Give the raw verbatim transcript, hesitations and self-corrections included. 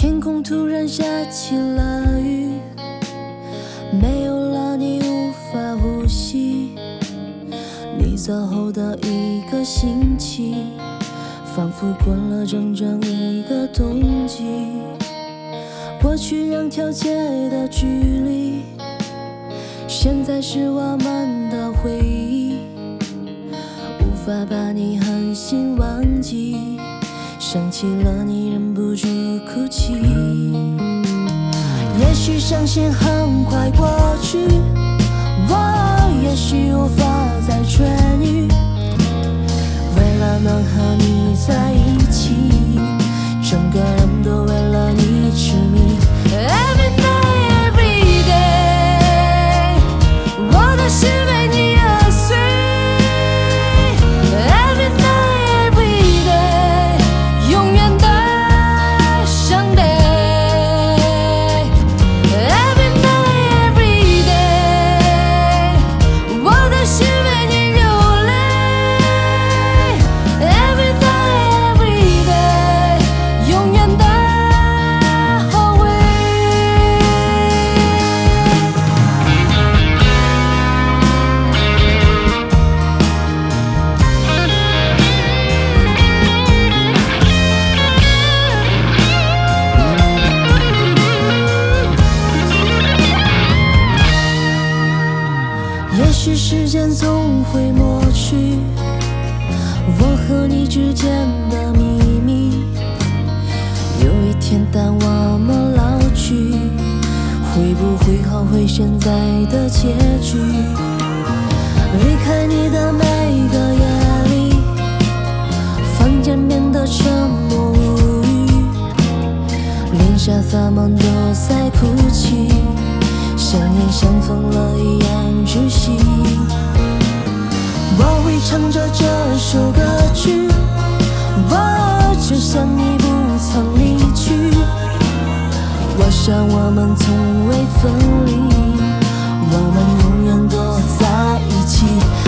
天空突然下起了雨，没有了你无法呼吸。你走后的一个星期，仿佛滚了整整一个冬季。过去两条街的距离，现在是我们的回忆，无法把你狠心忘记。想起了你忍不住哭泣，也许伤心很快过去，哦，也许无法再痊愈。为了能和你在一起，整个人都为了你痴迷。 Every night, every day， 我的心被你而碎。 Every night。也许时间总会抹去我和你之间的秘密，有一天当我们老去，会不会后悔现在的结局？离开你的每个夜里，房间变得沉默无语，连沙发们都在哭泣。想念像疯了一样窒息，我会唱着这首歌曲，我就像你不曾离去。我想我们从未分离，我们永远都在一起。